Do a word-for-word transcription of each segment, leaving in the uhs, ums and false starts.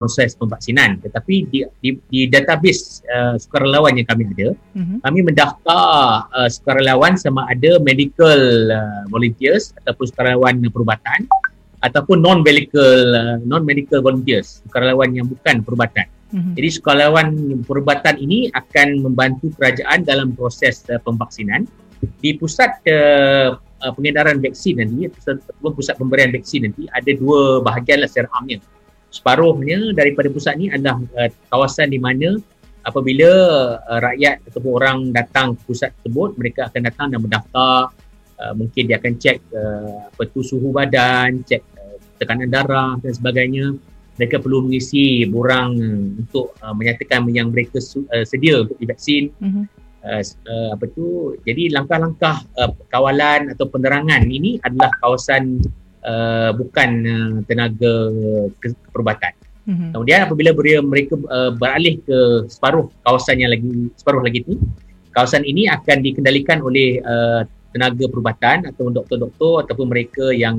proses pemvaksinan. Tetapi di, di, di database uh, sukarelawan yang kami ada, mm-hmm. kami mendaftar uh, sukarelawan sama ada medical uh, volunteers ataupun sukarelawan perubatan ataupun non-medical uh, non-medical volunteers, sukarelawan yang bukan perubatan. Mm-hmm. Jadi sukarelawan perubatan ini akan membantu kerajaan dalam proses uh, pemvaksinan di pusat uh, Uh, pengedaran vaksin nanti, ataupun pusat pemberian vaksin nanti ada dua bahagian lah secara amnya. Separuhnya daripada pusat ni adalah uh, kawasan di mana apabila uh, rakyat ataupun orang datang ke pusat tersebut, mereka akan datang dan mendaftar. Uh, mungkin dia akan cek uh, apa tu, suhu badan, cek uh, tekanan darah dan sebagainya. Mereka perlu mengisi borang untuk uh, menyatakan yang mereka su- uh, sedia untuk divaksin. Mm-hmm. Uh, uh, apa tu, jadi langkah-langkah uh, kawalan atau penerangan ini adalah kawasan uh, bukan uh, tenaga ke- perubatan. Mm-hmm. Kemudian apabila beria, mereka uh, beralih ke separuh kawasan yang lagi separuh lagi tu, kawasan ini akan dikendalikan oleh uh, tenaga perubatan atau doktor-doktor ataupun mereka yang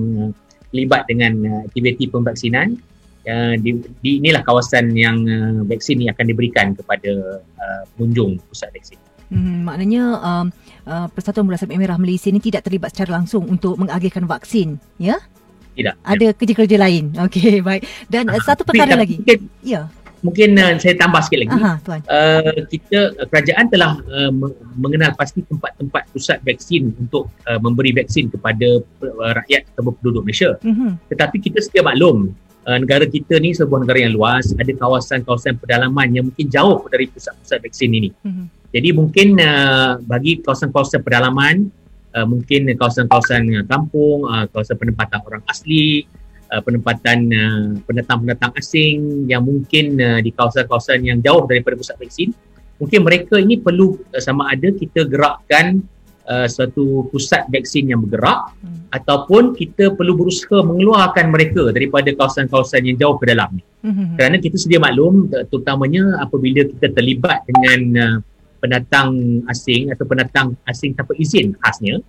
terlibat dengan uh, aktiviti pemvaksinan. Uh, di, di inilah kawasan yang uh, vaksin ini akan diberikan kepada uh, pengunjung pusat vaksin. Hmm, maknanya um, uh, Persatuan Bulan Sabit Merah Malaysia ini tidak terlibat secara langsung untuk mengagihkan vaksin, ya? Tidak. Ada ya. Kerja-kerja lain. Okey, baik. Dan uh, satu perkara tapi, lagi. Mungkin, ya. Mungkin uh, saya tambah sikit lagi. Aha, tuan. Uh, kita kerajaan telah uh, mengenal pasti tempat-tempat pusat vaksin untuk uh, memberi vaksin kepada uh, rakyat atau penduduk Malaysia. Uh-huh. Tetapi kita sedia maklum, Uh, negara kita ni sebuah negara yang luas, ada kawasan-kawasan pedalaman yang mungkin jauh dari pusat-pusat vaksin ini. Mm-hmm. Jadi mungkin uh, bagi kawasan-kawasan pedalaman, uh, mungkin kawasan-kawasan kampung, uh, kawasan penempatan orang asli, uh, penempatan uh, pendatang-pendatang asing yang mungkin uh, di kawasan-kawasan yang jauh daripada pusat vaksin, mungkin mereka ini perlu uh, sama ada kita gerakkan Uh, suatu pusat vaksin yang bergerak, hmm. ataupun kita perlu berusaha mengeluarkan mereka daripada kawasan-kawasan yang jauh ke dalam. Hmm. Kerana kita sedia maklum, terutamanya apabila kita terlibat dengan uh, pendatang asing atau pendatang asing tanpa izin khasnya,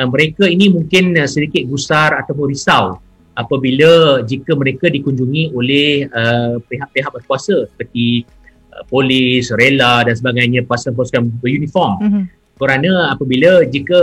uh, mereka ini mungkin uh, sedikit gusar ataupun risau apabila jika mereka dikunjungi oleh uh, pihak-pihak berkuasa seperti uh, polis, rela dan sebagainya, pasukan-pasukan beruniform. Hmm. Kerana apabila jika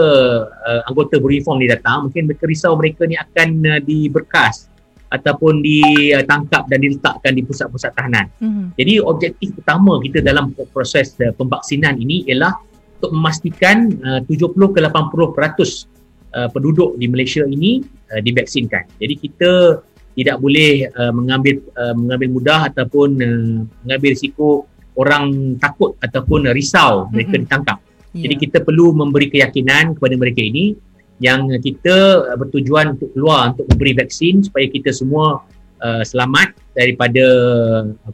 uh, anggota beruniform ni datang, mungkin mereka risau mereka ni akan uh, diberkas ataupun ditangkap dan diletakkan di pusat-pusat tahanan. Mm-hmm. Jadi objektif utama kita dalam proses uh, pemvaksinan ini ialah untuk memastikan uh, tujuh puluh ke lapan puluh peratus uh, penduduk di Malaysia ini uh, divaksinkan. Jadi kita tidak boleh uh, mengambil uh, mengambil mudah ataupun uh, mengambil risiko orang takut ataupun risau mereka mm-hmm. ditangkap. Yeah. Jadi kita perlu memberi keyakinan kepada mereka ini yang kita bertujuan untuk keluar untuk memberi vaksin supaya kita semua uh, selamat daripada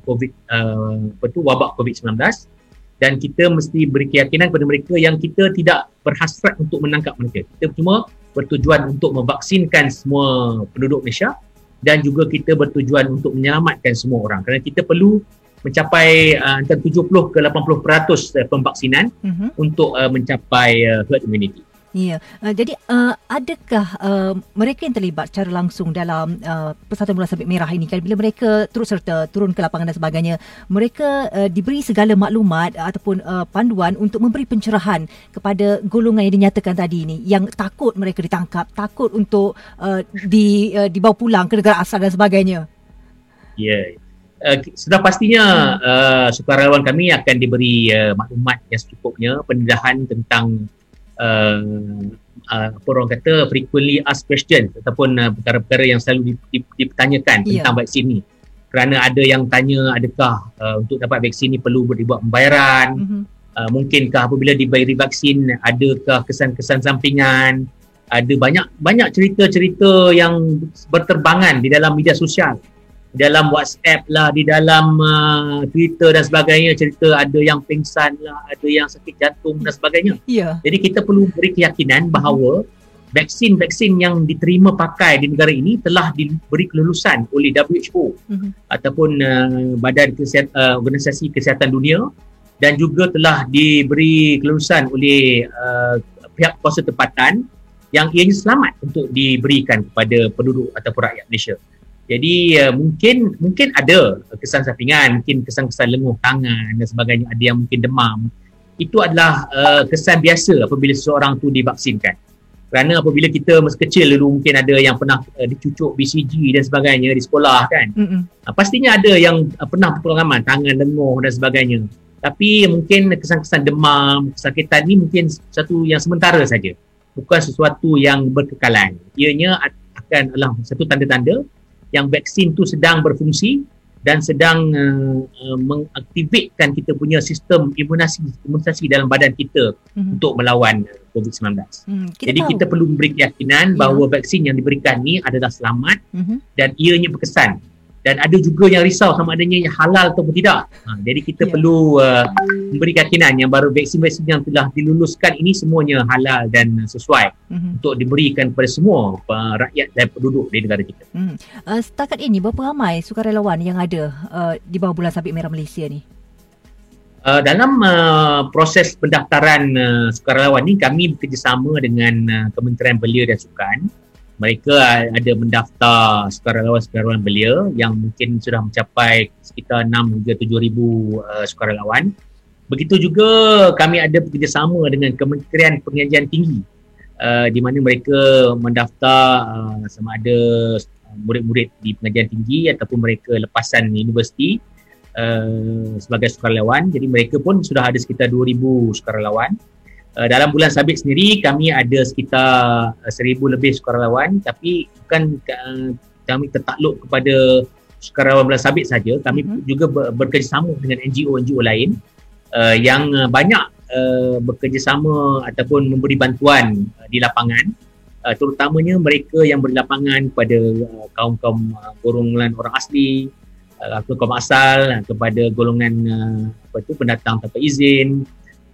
COVID, uh, apa tu, wabak covid sembilan belas, dan kita mesti beri keyakinan kepada mereka yang kita tidak berhasrat untuk menangkap mereka. Kita cuma bertujuan untuk memvaksinkan semua penduduk Malaysia dan juga kita bertujuan untuk menyelamatkan semua orang, kerana kita perlu mencapai uh, antara tujuh puluh ke lapan puluh peratus pemvaksinan uh-huh. untuk uh, mencapai uh, herd immunity. Ya, yeah. uh, jadi uh, adakah uh, mereka yang terlibat secara langsung dalam uh, Persatuan Bulan Sabit Merah ini, kan bila mereka turut serta turun ke lapangan dan sebagainya, mereka uh, diberi segala maklumat uh, ataupun uh, panduan untuk memberi pencerahan kepada golongan yang dinyatakan tadi ini yang takut mereka ditangkap, takut untuk uh, di uh, dibawa pulang ke negara asal dan sebagainya? Ya. Yeah. Uh, sudah pastinya uh, sukarelawan kami akan diberi uh, maklumat yang secukupnya, pendedahan tentang uh, uh, apa orang kata frequently asked questions ataupun uh, perkara-perkara yang selalu dipertanyakan yeah. tentang vaksin ni. Kerana ada yang tanya adakah uh, untuk dapat vaksin ni perlu dibuat pembayaran, mm-hmm. uh, mungkinkah apabila diberi vaksin adakah kesan-kesan sampingan, ada banyak banyak cerita-cerita yang berterbangan di dalam media sosial, dalam WhatsApp lah, di dalam uh, Twitter dan sebagainya, cerita ada yang pingsan lah, ada yang sakit jantung dan sebagainya. Yeah. Jadi kita perlu beri keyakinan bahawa vaksin-vaksin yang diterima pakai di negara ini telah diberi kelulusan oleh W H O mm-hmm. ataupun uh, Badan Kesihatan, uh, Organisasi Kesihatan Dunia, dan juga telah diberi kelulusan oleh uh, pihak kuasa tempatan yang ianya selamat untuk diberikan kepada penduduk ataupun rakyat Malaysia. Jadi uh, mungkin mungkin ada kesan sampingan, mungkin kesan-kesan lenguh tangan dan sebagainya, ada yang mungkin demam. Itu adalah uh, kesan biasa apabila seseorang tu divaksinkan. Kerana apabila kita masa kecil dulu mungkin ada yang pernah uh, dicucuk B C G dan sebagainya di sekolah kan. Mm-hmm. Uh, pastinya ada yang uh, pernah pengalaman tangan lenguh dan sebagainya. Tapi mungkin kesan-kesan demam, kesakitan ni mungkin satu yang sementara saja. Bukan sesuatu yang berkekalan. Ianya akan adalah satu tanda-tanda yang vaksin tu sedang berfungsi dan sedang uh, uh, mengaktifkan kita punya sistem imunasi imunisasi dalam badan kita mm-hmm. untuk melawan covid sembilan belas. Mm, kita Jadi tahu. Kita perlu memberi keyakinan yeah. bahawa vaksin yang diberikan ni adalah selamat mm-hmm. dan ianya berkesan. Dan ada juga yang risau sama adanya yang halal atau tidak. Ha, jadi kita yeah. perlu uh, memberi keyakinan yang baru vaksin-vaksin yang telah diluluskan ini semuanya halal dan sesuai mm-hmm. untuk diberikan kepada semua uh, rakyat dan penduduk di negara kita. Mm. Uh, setakat ini berapa ramai sukarelawan yang ada uh, di bawah Bulan Sabit Merah Malaysia ni? Uh, dalam uh, proses pendaftaran uh, sukarelawan ni, kami bekerjasama dengan uh, Kementerian Belia dan Sukan. Mereka ada mendaftar sukarelawan-sukarelawan belia yang mungkin sudah mencapai sekitar enam hingga tujuh ribu uh, sukarelawan. Begitu juga kami ada bekerjasama dengan Kementerian Pengajian Tinggi uh, di mana mereka mendaftar uh, sama ada murid-murid di pengajian tinggi ataupun mereka lepasan universiti uh, sebagai sukarelawan. Jadi mereka pun sudah ada sekitar dua ribu sukarelawan. Uh, dalam bulan sabit sendiri kami ada sekitar uh, seribu lebih sukarelawan, tapi bukan uh, kami tertakluk kepada sukarelawan bulan sabit saja. Kami mm-hmm. juga ber- bekerjasama dengan N G O N G O lain uh, yang uh, banyak uh, bekerjasama ataupun memberi bantuan uh, di lapangan, uh, terutamanya mereka yang berlapangan kepada uh, kaum-kaum uh, golongan orang asli, uh, kaum asal, uh, kepada golongan uh, apa tu pendatang tanpa izin.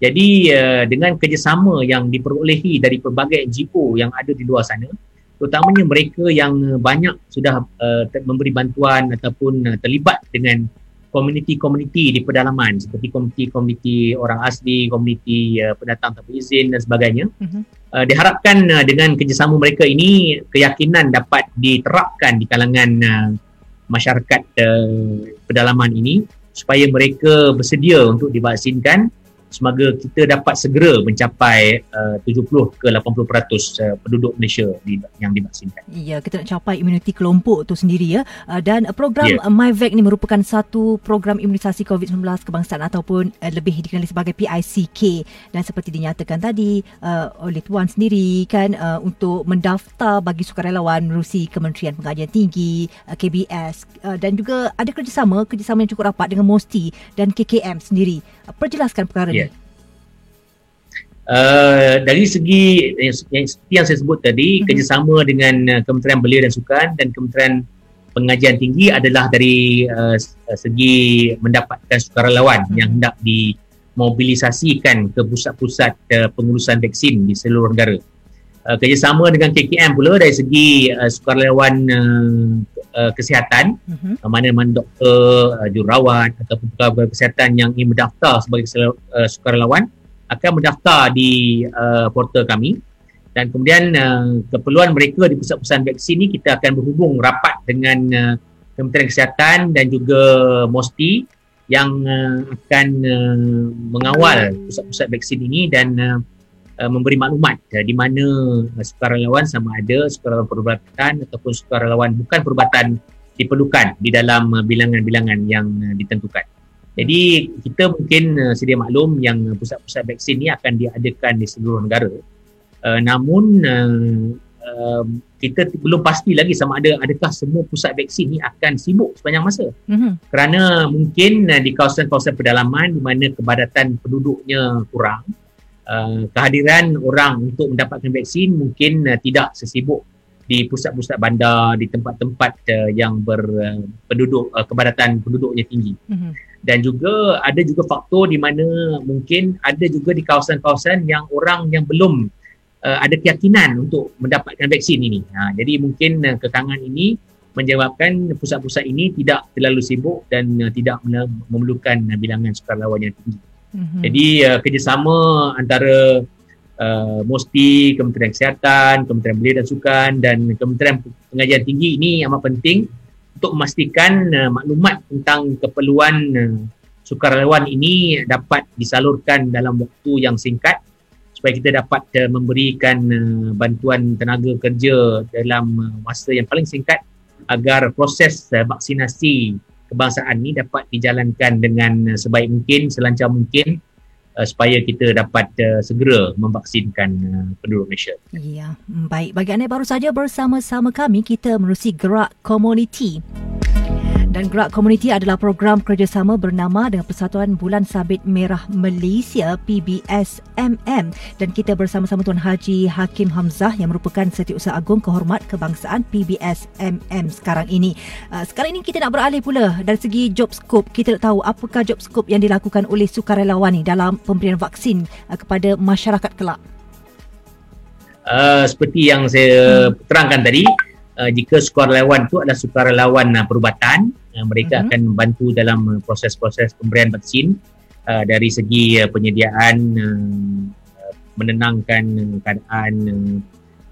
Jadi uh, dengan kerjasama yang diperolehi dari pelbagai N G O yang ada di luar sana, terutamanya mereka yang banyak sudah uh, ter- memberi bantuan ataupun uh, terlibat dengan komuniti-komuniti di pedalaman seperti komuniti-komuniti orang asli, komuniti uh, pendatang tanpa izin dan sebagainya. Mm-hmm. Uh, diharapkan uh, dengan kerjasama mereka ini, keyakinan dapat diterapkan di kalangan uh, masyarakat uh, pedalaman ini supaya mereka bersedia untuk divaksinkan. Semoga kita dapat segera mencapai uh, tujuh puluh ke lapan puluh peratus penduduk Malaysia di, yang divaksinkan. Ya, kita nak capai imuniti kelompok tu sendiri ya. Uh, dan program yeah. MyVac ni merupakan satu program imunisasi covid sembilan belas kebangsaan ataupun uh, lebih dikenali sebagai P I C K. Dan seperti dinyatakan tadi uh, oleh Tuan sendiri kan, uh, untuk mendaftar bagi sukarelawan menerusi Kementerian Pengajian Tinggi, uh, K B S uh, dan juga ada kerjasama kerjasama yang cukup rapat dengan MOSTI dan K K M sendiri. Uh, perjelaskan perkara yeah. Uh, dari segi yang, yang seperti yang saya sebut tadi, mm-hmm. kerjasama dengan uh, Kementerian Belia dan Sukan dan Kementerian Pengajian Tinggi adalah dari uh, segi mendapatkan sukarelawan mm-hmm. yang hendak dimobilisasikan ke pusat-pusat uh, pengurusan vaksin di seluruh negara. Uh, kerjasama dengan K K M pula dari segi uh, sukarelawan uh, uh, kesihatan, mm-hmm. uh, mana-mana doktor, uh, jururawat ataupun pegawai kesihatan yang ingin mendaftar sebagai uh, sukarelawan akan mendaftar di uh, portal kami. Dan kemudian uh, keperluan mereka di pusat-pusat vaksin ni, kita akan berhubung rapat dengan uh, Kementerian Kesihatan dan juga MOSTI yang uh, akan uh, mengawal pusat-pusat vaksin ini dan uh, uh, memberi maklumat uh, di mana uh, sukarelawan sama ada sukarelawan perubatan ataupun sukarelawan bukan perubatan diperlukan di dalam uh, bilangan-bilangan yang uh, ditentukan. Jadi kita mungkin uh, sedia maklum yang pusat-pusat vaksin ni akan diadakan di seluruh negara. Uh, namun uh, uh, kita belum pasti lagi sama ada adakah semua pusat vaksin ni akan sibuk sepanjang masa. Mm-hmm. Kerana mungkin uh, di kawasan-kawasan pedalaman di mana kebadatan penduduknya kurang, uh, kehadiran orang untuk mendapatkan vaksin mungkin uh, tidak sesibuk di pusat-pusat bandar, di tempat-tempat uh, yang ber, uh, penduduk, uh, kebadatan penduduknya tinggi. Mm-hmm. Dan juga ada juga faktor di mana mungkin ada juga di kawasan-kawasan yang orang yang belum uh, ada keyakinan untuk mendapatkan vaksin ini. Ha, jadi mungkin uh, kekangan ini menyebabkan pusat-pusat ini tidak terlalu sibuk dan uh, tidak memerlukan uh, bilangan sukarelawan yang tinggi. Mm-hmm. Jadi uh, kerjasama antara uh, MOSTI, Kementerian Kesihatan, Kementerian Belia dan Sukan dan Kementerian Pengajian Tinggi ini amat penting untuk memastikan uh, maklumat tentang keperluan uh, sukarelawan ini dapat disalurkan dalam waktu yang singkat supaya kita dapat uh, memberikan uh, bantuan tenaga kerja dalam uh, masa yang paling singkat agar proses uh, vaksinasi kebangsaan ini dapat dijalankan dengan uh, sebaik mungkin, selancar mungkin, Uh, supaya kita dapat uh, segera memvaksinkan uh, penduduk Malaysia. Ya, baik. Bagi anda baru saja bersama-sama kami, kita menerusi Gerak Komuniti. Dan Gerak Komuniti adalah program kerjasama bernama dengan Persatuan Bulan Sabit Merah Malaysia P B S M M, dan kita bersama-sama Tuan Haji Hakim Hamzah yang merupakan Setiausaha Agung Kehormat Kebangsaan P B S M M sekarang ini. Uh, sekarang ini kita nak beralih pula dari segi job scope. Kita nak tahu apakah job scope yang dilakukan oleh sukarelawan ini dalam pemberian vaksin uh, kepada masyarakat kelak. Uh, seperti yang saya terangkan tadi, Uh, jika sukarelawan itu adalah sukarelawan uh, perubatan, uh, mereka uh-huh. akan membantu dalam uh, proses-proses pemberian vaksin uh, dari segi uh, penyediaan, uh, menenangkan uh, keadaan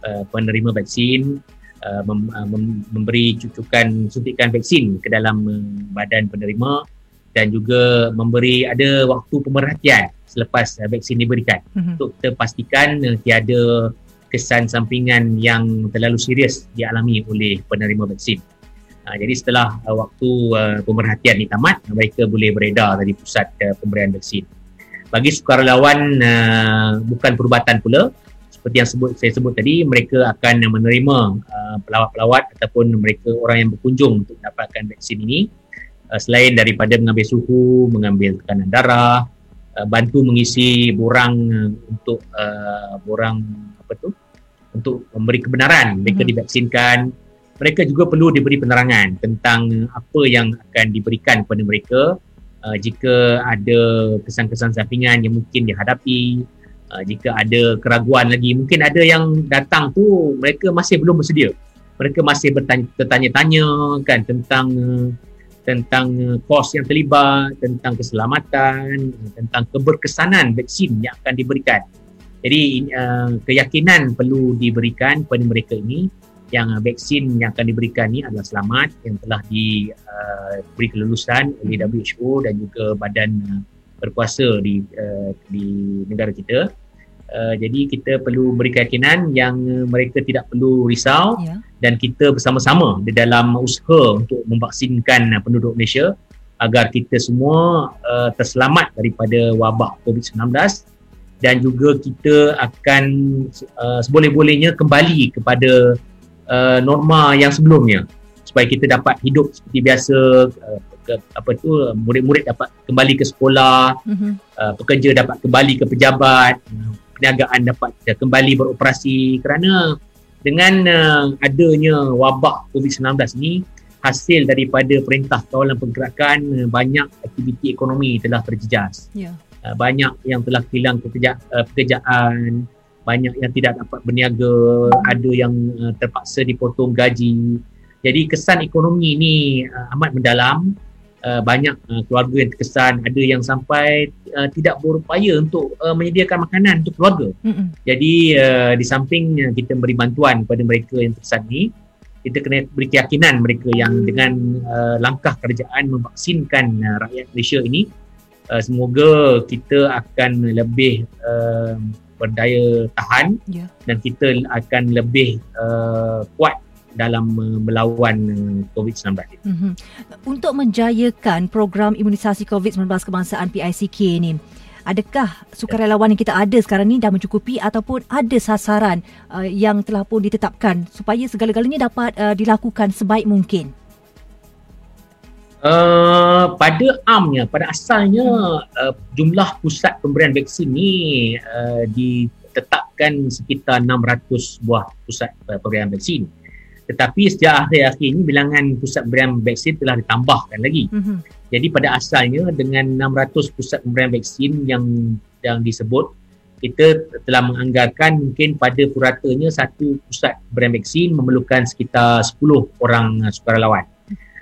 uh, penerima vaksin, uh, mem- uh, mem- memberi cucukan suntikan vaksin ke dalam uh, badan penerima, dan juga memberi ada waktu pemerhatian selepas uh, vaksin diberikan uh-huh. untuk kita pastikan uh, tiada kesan sampingan yang terlalu serius dialami oleh penerima vaksin. Uh, jadi setelah uh, waktu uh, pemerhatian ini tamat, mereka boleh beredar dari pusat uh, pemberian vaksin. Bagi sukarelawan uh, bukan perubatan pula, seperti yang sebut, saya sebut tadi, mereka akan menerima uh, pelawat-pelawat ataupun mereka orang yang berkunjung untuk mendapatkan vaksin ini. Uh, selain daripada mengambil suhu, mengambil tekanan darah, uh, bantu mengisi borang uh, untuk uh, borang apa tu, untuk memberi kebenaran mereka hmm. divaksinkan. Mereka juga perlu diberi penerangan tentang apa yang akan diberikan kepada mereka uh, jika ada kesan-kesan sampingan yang mungkin dihadapi, uh, jika ada keraguan lagi. Mungkin ada yang datang tu mereka masih belum bersedia, mereka masih bertanya, bertanya-tanya kan tentang tentang kos yang terlibat, tentang keselamatan, tentang keberkesanan vaksin yang akan diberikan. Jadi uh, keyakinan perlu diberikan kepada mereka ini yang uh, vaksin yang akan diberikan ini adalah selamat, yang telah diberi uh, kelulusan oleh W H O dan juga badan uh, berkuasa di uh, di negara kita. Uh, jadi kita perlu beri keyakinan yang uh, mereka tidak perlu risau, yeah. dan kita bersama-sama di dalam usaha untuk memvaksinkan uh, penduduk Malaysia agar kita semua uh, terselamat daripada wabak covid sembilan belas. Dan juga kita akan uh, seboleh-bolehnya kembali kepada uh, norma yang sebelumnya supaya kita dapat hidup seperti biasa, uh, ke, apa tu murid-murid dapat kembali ke sekolah, mm-hmm. uh, pekerja dapat kembali ke pejabat, perniagaan dapat uh, kembali beroperasi. Kerana dengan uh, adanya wabak covid sembilan belas ini, hasil daripada perintah kawalan pergerakan, uh, banyak aktiviti ekonomi telah terjejas. Ya. Yeah. Uh, banyak yang telah hilang pekerja, uh, pekerjaan, banyak yang tidak dapat berniaga, ada yang uh, terpaksa dipotong gaji. Jadi kesan ekonomi ini uh, amat mendalam. Uh, banyak uh, keluarga yang terkesan, ada yang sampai uh, tidak berupaya untuk uh, menyediakan makanan untuk keluarga. Mm-mm. Jadi uh, di samping uh, kita beri bantuan kepada mereka yang terkesan ini, kita kena beri keyakinan mereka yang dengan uh, langkah kerajaan memvaksinkan uh, rakyat Malaysia ini, Uh, semoga kita akan lebih uh, berdaya tahan, yeah. dan kita akan lebih uh, kuat dalam uh, melawan uh, covid sembilan belas. Mm-hmm. Untuk menjayakan program imunisasi covid sembilan belas kebangsaan P I C K ini, adakah sukarelawan yang kita ada sekarang ni dah mencukupi ataupun ada sasaran uh, yang telah pun ditetapkan supaya segala-galanya dapat uh, dilakukan sebaik mungkin? Uh, pada amnya, pada asalnya uh, jumlah pusat pemberian vaksin ni uh, ditetapkan sekitar enam ratus buah pusat uh, pemberian vaksin. Tetapi sejak akhir-akhir ini bilangan pusat pemberian vaksin telah ditambahkan lagi. Uh-huh. Jadi pada asalnya dengan enam ratus pusat pemberian vaksin yang yang disebut, kita telah menganggarkan mungkin pada puratanya satu pusat pemberian vaksin memerlukan sekitar sepuluh orang uh, sukarelawan.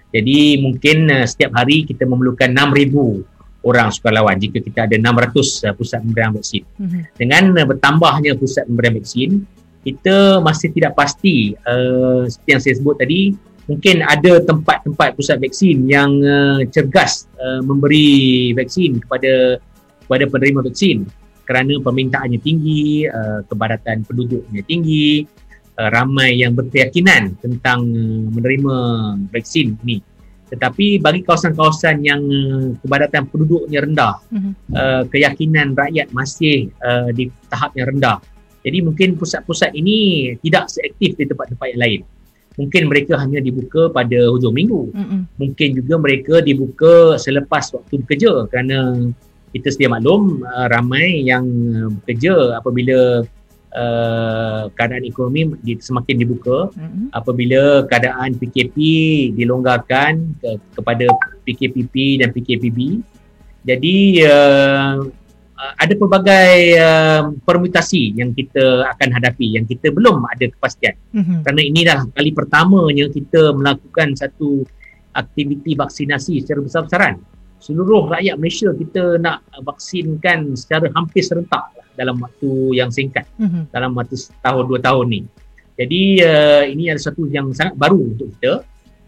Jadi mungkin uh, setiap hari kita memerlukan enam ribu orang sukarelawan jika kita ada enam ratus uh, pusat pemberian vaksin. Mm-hmm. Dengan uh, bertambahnya pusat pemberian vaksin, kita masih tidak pasti, uh, seperti yang saya sebut tadi, Mungkin ada tempat-tempat pusat vaksin yang uh, cergas uh, memberi vaksin kepada kepada penerima vaksin kerana permintaannya tinggi, uh, kepadatan penduduknya tinggi, uh, ramai yang berkeyakinan tentang uh, menerima vaksin ni. Tetapi bagi kawasan-kawasan yang uh, kepadatan penduduknya rendah, mm-hmm. uh, keyakinan rakyat masih uh, di tahap yang rendah. Jadi mungkin pusat-pusat ini tidak seaktif di tempat-tempat yang lain. Mungkin mereka hanya dibuka pada hujung minggu. Mm-mm. Mungkin juga mereka dibuka selepas waktu bekerja kerana kita sedia maklum uh, ramai yang bekerja apabila uh, keadaan ekonomi semakin dibuka, mm-hmm. apabila keadaan P K P dilonggarkan ke, kepada P K P P dan P K P B. Jadi uh, Uh, ada pelbagai uh, permutasi yang kita akan hadapi, yang kita belum ada kepastian. Mm-hmm. Kerana inilah kali pertamanya kita melakukan satu aktiviti vaksinasi secara besar-besaran. Seluruh rakyat Malaysia kita nak vaksinkan secara hampir serentak dalam waktu yang singkat, mm-hmm. dalam waktu setahun dua tahun ni. Jadi uh, ini adalah satu yang sangat baru untuk kita.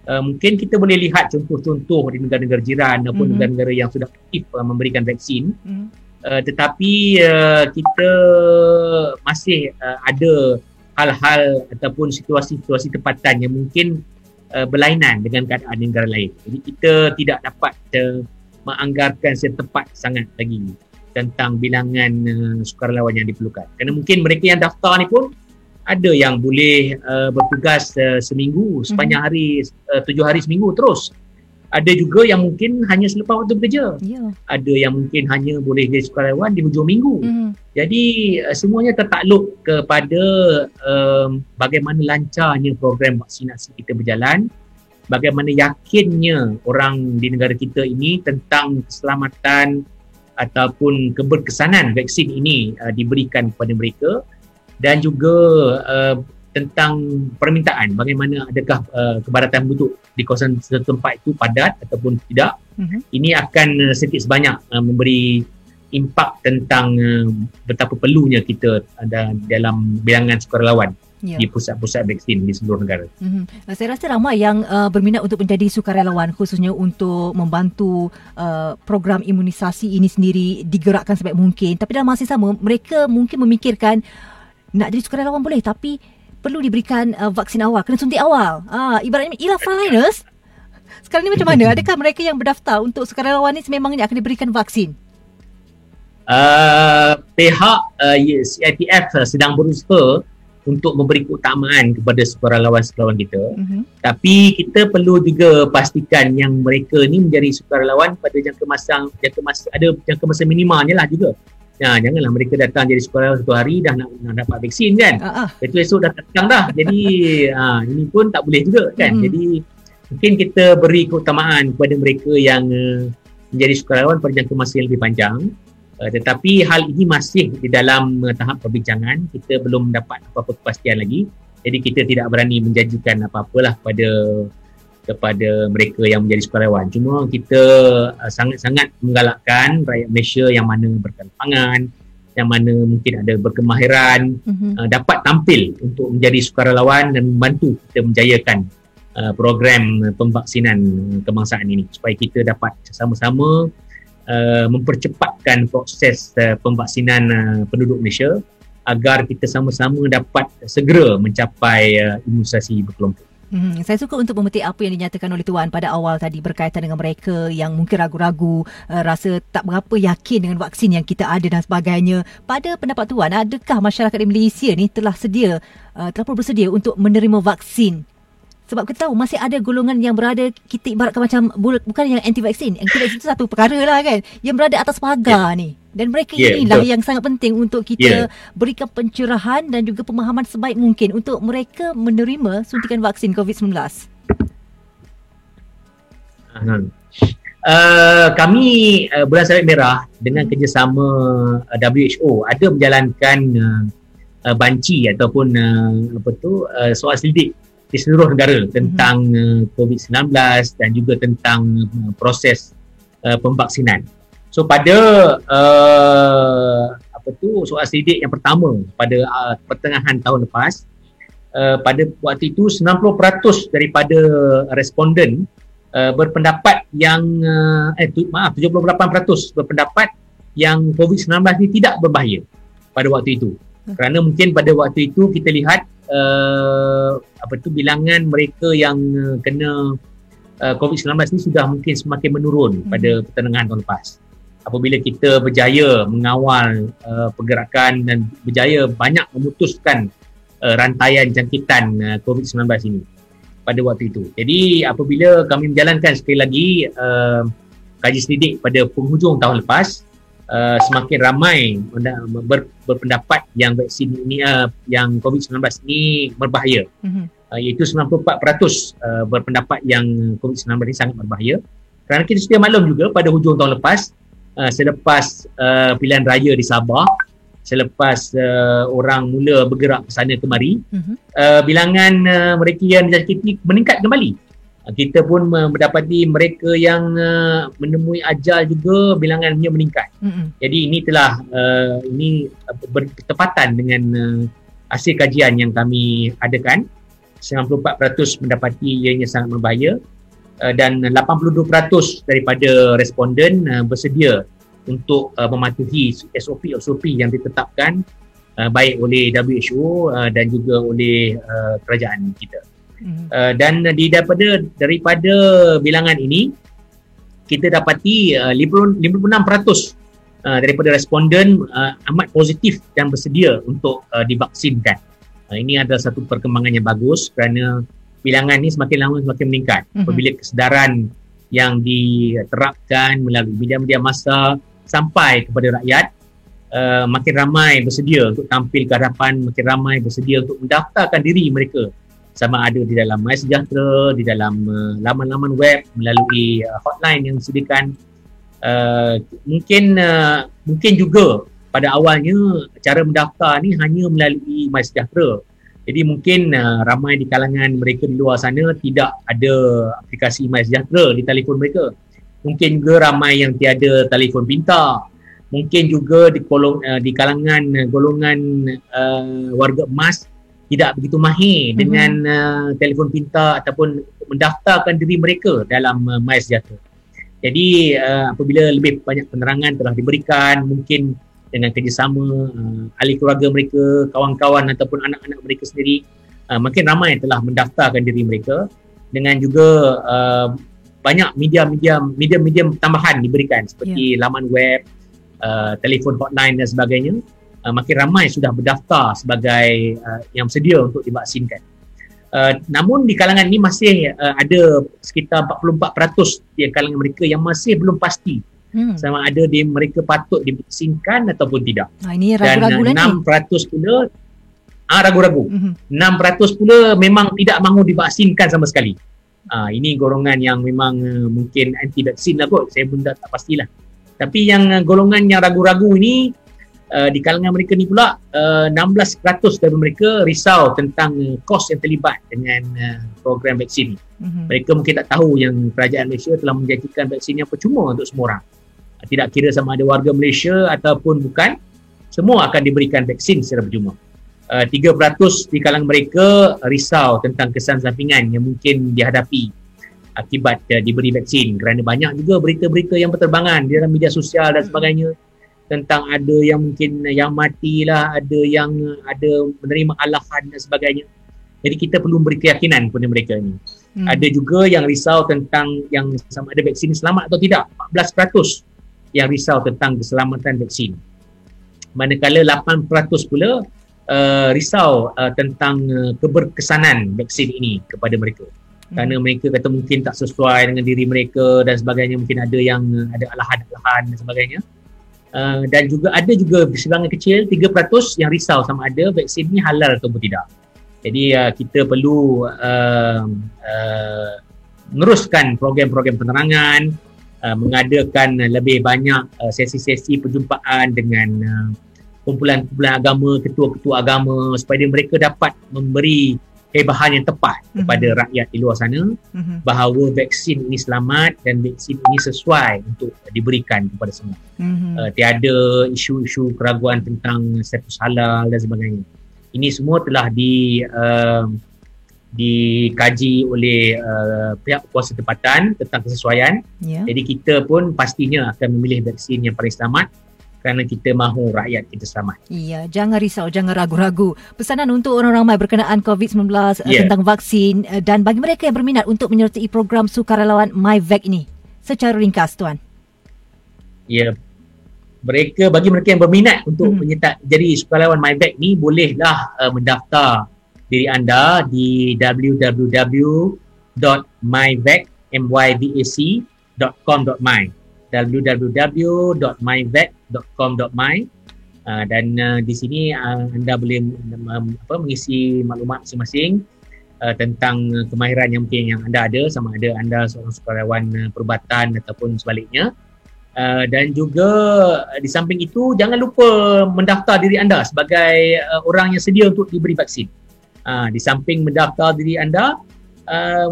Uh, mungkin kita boleh lihat contoh-contoh di negara-negara jiran ataupun mm-hmm. negara-negara yang sudah aktif uh, memberikan vaksin. Mm-hmm. Uh, tetapi uh, kita masih uh, ada hal-hal ataupun situasi-situasi tempatan yang mungkin uh, berlainan dengan keadaan negara lain. Jadi kita tidak dapat uh, menganggarkan secara tepat sangat lagi tentang bilangan uh, sukarelawan yang diperlukan. Kerana mungkin mereka yang daftar ni pun ada yang boleh uh, bertugas uh, seminggu, sepanjang hari, uh, tujuh hari seminggu terus. Ada juga yang mungkin hanya selepas waktu bekerja. Yeah. Ada yang mungkin hanya boleh jadi sukarelawan di hujung minggu. Mm. Jadi semuanya tertakluk kepada um, bagaimana lancarnya program vaksinasi kita berjalan, bagaimana yakinnya orang di negara kita ini tentang keselamatan ataupun keberkesanan vaksin ini uh, diberikan kepada mereka, dan juga uh, tentang permintaan, bagaimana adakah uh, kepadatan penduduk di kawasan tempat itu padat ataupun tidak. Mm-hmm. Ini akan sedikit sebanyak uh, memberi impak tentang uh, betapa perlunya kita ada dalam bilangan sukarelawan. Ya. Di pusat-pusat vaksin di seluruh negara. Mm-hmm. Saya rasa ramai yang uh, berminat untuk menjadi sukarelawan, khususnya untuk membantu uh, program imunisasi ini sendiri digerakkan sebaik mungkin. Tapi dalam masa sama, mereka mungkin memikirkan nak jadi sukarelawan boleh, tapi perlu diberikan uh, vaksin awal, kena suntik awal. Ah, ibaratnya ialah frontliners. Sekarang ni macam mana? Adakah mereka yang berdaftar untuk sukarelawan ni sememangnya akan diberikan vaksin? Uh, pihak uh, C I T F sedang berusaha untuk memberi keutamaan kepada sukarelawan-sukarelawan kita. Uh-huh. Tapi kita perlu juga pastikan yang mereka ni menjadi sukarelawan pada jangka masa, jangka masa ada jangka masa minimalnya lah juga. Nah, janganlah mereka datang jadi sekolah satu hari dah nak, nak dapat vaksin kan. Uh-huh. Betul, esok dah datang dah. Jadi uh, ini pun tak boleh juga kan. Mm. Jadi mungkin kita beri keutamaan kepada mereka yang uh, menjadi sukarelawan pada jangka masa yang lebih panjang. Uh, tetapi hal ini masih di dalam uh, tahap perbincangan. Kita belum dapat apa-apa kepastian lagi. Jadi kita tidak berani menjanjikan apa-apalah kepada kepada mereka yang menjadi sukarelawan. Cuma kita uh, sangat-sangat menggalakkan rakyat Malaysia yang mana berkelapangan, yang mana mungkin ada berkemahiran, mm-hmm. uh, dapat tampil untuk menjadi sukarelawan dan membantu kita menjayakan uh, program pemvaksinan kebangsaan ini, supaya kita dapat sama-sama uh, mempercepatkan proses uh, pemvaksinan uh, penduduk Malaysia agar kita sama-sama dapat segera mencapai uh, imunisasi berkelompok. Hmm, saya suka untuk memetik apa yang dinyatakan oleh Tuan pada awal tadi berkaitan dengan mereka yang mungkin ragu-ragu, uh, rasa tak berapa yakin dengan vaksin yang kita ada dan sebagainya. Pada pendapat Tuan, adakah masyarakat di Malaysia ni telah sedia, uh, telah bersedia untuk menerima vaksin? Sebab kita tahu masih ada golongan yang berada, kita ibaratkan macam bukan yang anti-vaksin. Anti-vaksin itu satu perkara lah kan, yang berada atas pagar yeah. ni. Dan mereka yeah, inilah betul. Yang sangat penting untuk kita yeah. berikan pencerahan dan juga pemahaman sebaik mungkin untuk mereka menerima suntikan vaksin covid sembilan belas. Uh, kami uh, Bulan Sabit Merah dengan kerjasama W H O ada menjalankan uh, uh, banci ataupun uh, apa tu uh, soal selidik di seluruh negara tentang uh, covid sembilan belas dan juga tentang uh, proses uh, pemvaksinan. So pada uh, apa tu soal selidik yang pertama pada uh, pertengahan tahun lepas, uh, pada waktu itu sembilan puluh peratus daripada responden uh, berpendapat yang uh, eh tu, maaf tujuh puluh lapan peratus berpendapat yang covid sembilan belas ni tidak berbahaya pada waktu itu. Kerana mungkin pada waktu itu kita lihat uh, apa tu bilangan mereka yang uh, kena uh, covid sembilan belas ni sudah mungkin semakin menurun hmm. pada pertengahan tahun lepas. Apabila kita berjaya mengawal uh, pergerakan dan berjaya banyak memutuskan uh, rantaian jangkitan uh, covid sembilan belas ini pada waktu itu. Jadi apabila kami menjalankan sekali lagi uh, kaji selidik pada penghujung tahun lepas, Uh, semakin ramai ber, berpendapat yang vaksin ini uh, yang covid sembilan belas ini berbahaya. Mm-hmm. Uh, iaitu sembilan puluh empat peratus uh, berpendapat yang covid sembilan belas ini sangat berbahaya. Kerana kita sedia maklum juga pada hujung tahun lepas, uh, selepas uh, pilihan raya di Sabah, selepas uh, orang mula bergerak ke sana kemari, mm-hmm. uh, bilangan uh, mereka yang dijangkiti meningkat kembali. Uh, kita pun uh, mendapati mereka yang uh, menemui ajal juga bilangannya meningkat. Mm-hmm. Jadi ini telah uh, ini bertepatan dengan uh, hasil kajian yang kami adakan. sembilan puluh empat peratus mendapati ianya sangat berbahaya uh, dan lapan puluh dua peratus daripada responden uh, bersedia untuk uh, mematuhi S O P S O P yang ditetapkan uh, baik oleh W H O uh, dan juga oleh uh, kerajaan kita. Mm-hmm. Uh, dan di daripada daripada bilangan ini kita dapati uh, lima puluh enam peratus uh, daripada responden uh, amat positif dan bersedia untuk uh, divaksinkan. Uh, ini adalah satu perkembangan yang bagus kerana bilangan ini semakin lama semakin meningkat. Mm-hmm. Apabila kesedaran yang diterapkan melalui media-media massa sampai kepada rakyat, uh, makin ramai bersedia untuk tampil ke hadapan, makin ramai bersedia untuk mendaftarkan diri mereka sama ada di dalam MySejahtera, di dalam uh, laman-laman web, melalui uh, hotline yang disediakan. Uh, mungkin uh, mungkin juga pada awalnya cara mendaftar ni hanya melalui MySejahtera. Jadi mungkin uh, ramai di kalangan mereka di luar sana tidak ada aplikasi MySejahtera di telefon mereka. Mungkin juga ramai yang tiada telefon pintar. Mungkin juga di, kolong, uh, di kalangan golongan uh, warga emas tidak begitu mahir mm-hmm. dengan uh, telefon pintar ataupun mendaftarkan diri mereka dalam uh, MySejahtera. Jadi uh, apabila lebih banyak penerangan telah diberikan, mungkin dengan kerjasama uh, ahli keluarga mereka, kawan-kawan ataupun anak-anak mereka sendiri, uh, makin ramai telah mendaftarkan diri mereka. Dengan juga uh, banyak media-media media-media tambahan diberikan seperti yeah. laman web, uh, telefon hotline dan sebagainya. Uh, makin ramai sudah berdaftar sebagai uh, yang bersedia untuk divaksinkan. Uh, namun di kalangan ini masih uh, ada sekitar empat puluh empat peratus di kalangan mereka yang masih belum pasti hmm. sama ada di mereka patut divaksinkan ataupun tidak. Ah, ini ragu-ragu. Dan uh, enam peratus ni. pula ah, ragu-ragu. Mm-hmm. enam peratus pula memang tidak mahu divaksinkan sama sekali. Uh, ini golongan yang memang uh, mungkin anti vaksin lah kot. Saya pun tak pastilah. Tapi yang uh, golongan yang ragu-ragu ini, Uh, di kalangan mereka ni pula uh, enam belas peratus dari mereka risau tentang uh, kos yang terlibat dengan uh, program vaksin ni. Mm-hmm. Mereka mungkin tak tahu yang kerajaan Malaysia telah menjanjikan vaksin yang percuma untuk semua orang. Tidak kira sama ada warga Malaysia ataupun bukan, semua akan diberikan vaksin secara percuma. Uh, tiga peratus di kalangan mereka risau tentang kesan sampingan yang mungkin dihadapi akibat uh, diberi vaksin, kerana banyak juga berita-berita yang berterbangan di dalam media sosial dan sebagainya tentang ada yang mungkin yang matilah, ada yang ada menerima alahan dan sebagainya. Jadi kita perlu beri keyakinan kepada mereka ni. Hmm. Ada juga yang risau tentang yang sama ada vaksin selamat atau tidak. empat belas peratus yang risau tentang keselamatan vaksin. Manakala lapan peratus pula uh, risau uh, tentang uh, keberkesanan vaksin ini kepada mereka. Hmm. Kerana mereka kata mungkin tak sesuai dengan diri mereka dan sebagainya. Mungkin ada yang uh, ada alahan-alahan dan sebagainya. Uh, dan juga ada juga sebilangan kecil tiga peratus yang risau sama ada vaksin ni halal atau tidak. Jadi uh, kita perlu uh, uh, meneruskan program-program penerangan, uh, mengadakan lebih banyak uh, sesi-sesi perjumpaan dengan uh, kumpulan-kumpulan agama, ketua-ketua agama supaya mereka dapat memberi hebahan yang tepat mm-hmm. kepada rakyat di luar sana mm-hmm. bahawa vaksin ini selamat dan vaksin ini sesuai untuk diberikan kepada semua. Mm-hmm. Uh, tiada isu-isu keraguan tentang status halal dan sebagainya. Ini semua telah di uh, dikaji oleh uh, pihak kuasa tempatan tentang kesesuaian. Yeah. Jadi kita pun pastinya akan memilih vaksin yang paling selamat kerana kita mahu rakyat kita selamat. Iya, jangan risau, jangan ragu-ragu. Pesanan untuk orang ramai berkenaan covid sembilan belas, yeah, tentang vaksin dan bagi mereka yang berminat untuk menyertai program sukarelawan MyVac ini. Secara ringkas, Tuan. Ya, yeah. Mereka, bagi mereka yang berminat untuk hmm. menyertai jadi sukarelawan MyVac ni, bolehlah uh, mendaftar diri anda di double-u double-u double-u dot my vac dot com dot my double-u double-u double-u dot my vac dot com dot my uh, dan uh, di sini uh, anda boleh um, apa, mengisi maklumat masing-masing uh, tentang kemahiran yang mungkin yang anda ada, sama ada anda seorang sukarelawan uh, perubatan ataupun sebaliknya. Uh, dan juga uh, di samping itu, jangan lupa mendaftar diri anda sebagai uh, orang yang sedia untuk diberi vaksin. Uh, di samping mendaftar diri anda, uh,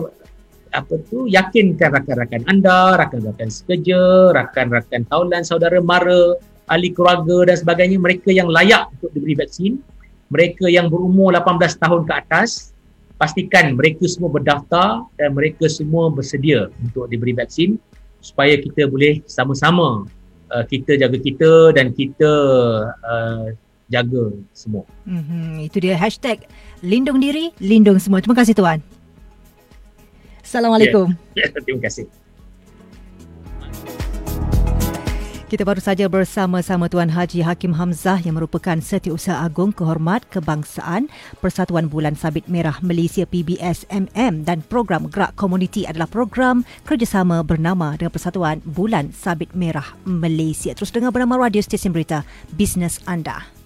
apa tu, yakinkan rakan-rakan anda, rakan-rakan sekerja, rakan-rakan taulan, saudara mara, ahli keluarga dan sebagainya, mereka yang layak untuk diberi vaksin, mereka yang berumur lapan belas tahun ke atas, pastikan mereka semua berdaftar dan mereka semua bersedia untuk diberi vaksin supaya kita boleh sama-sama uh, kita jaga kita dan kita uh, jaga semua. Mm-hmm. Itu dia hashtag lindung diri, lindung semua. Terima kasih, Tuan. Assalamualaikum. Yeah. Yeah, terima kasih. Kita baru saja bersama-sama Tuan Haji Hakim Hamzah yang merupakan Setiausaha Agung Kehormat Kebangsaan Persatuan Bulan Sabit Merah Malaysia P B S M M dan program Gerak Komuniti adalah program kerjasama Bernama dengan Persatuan Bulan Sabit Merah Malaysia. Terus dengar Bernama Radio, stesen berita bisnes anda.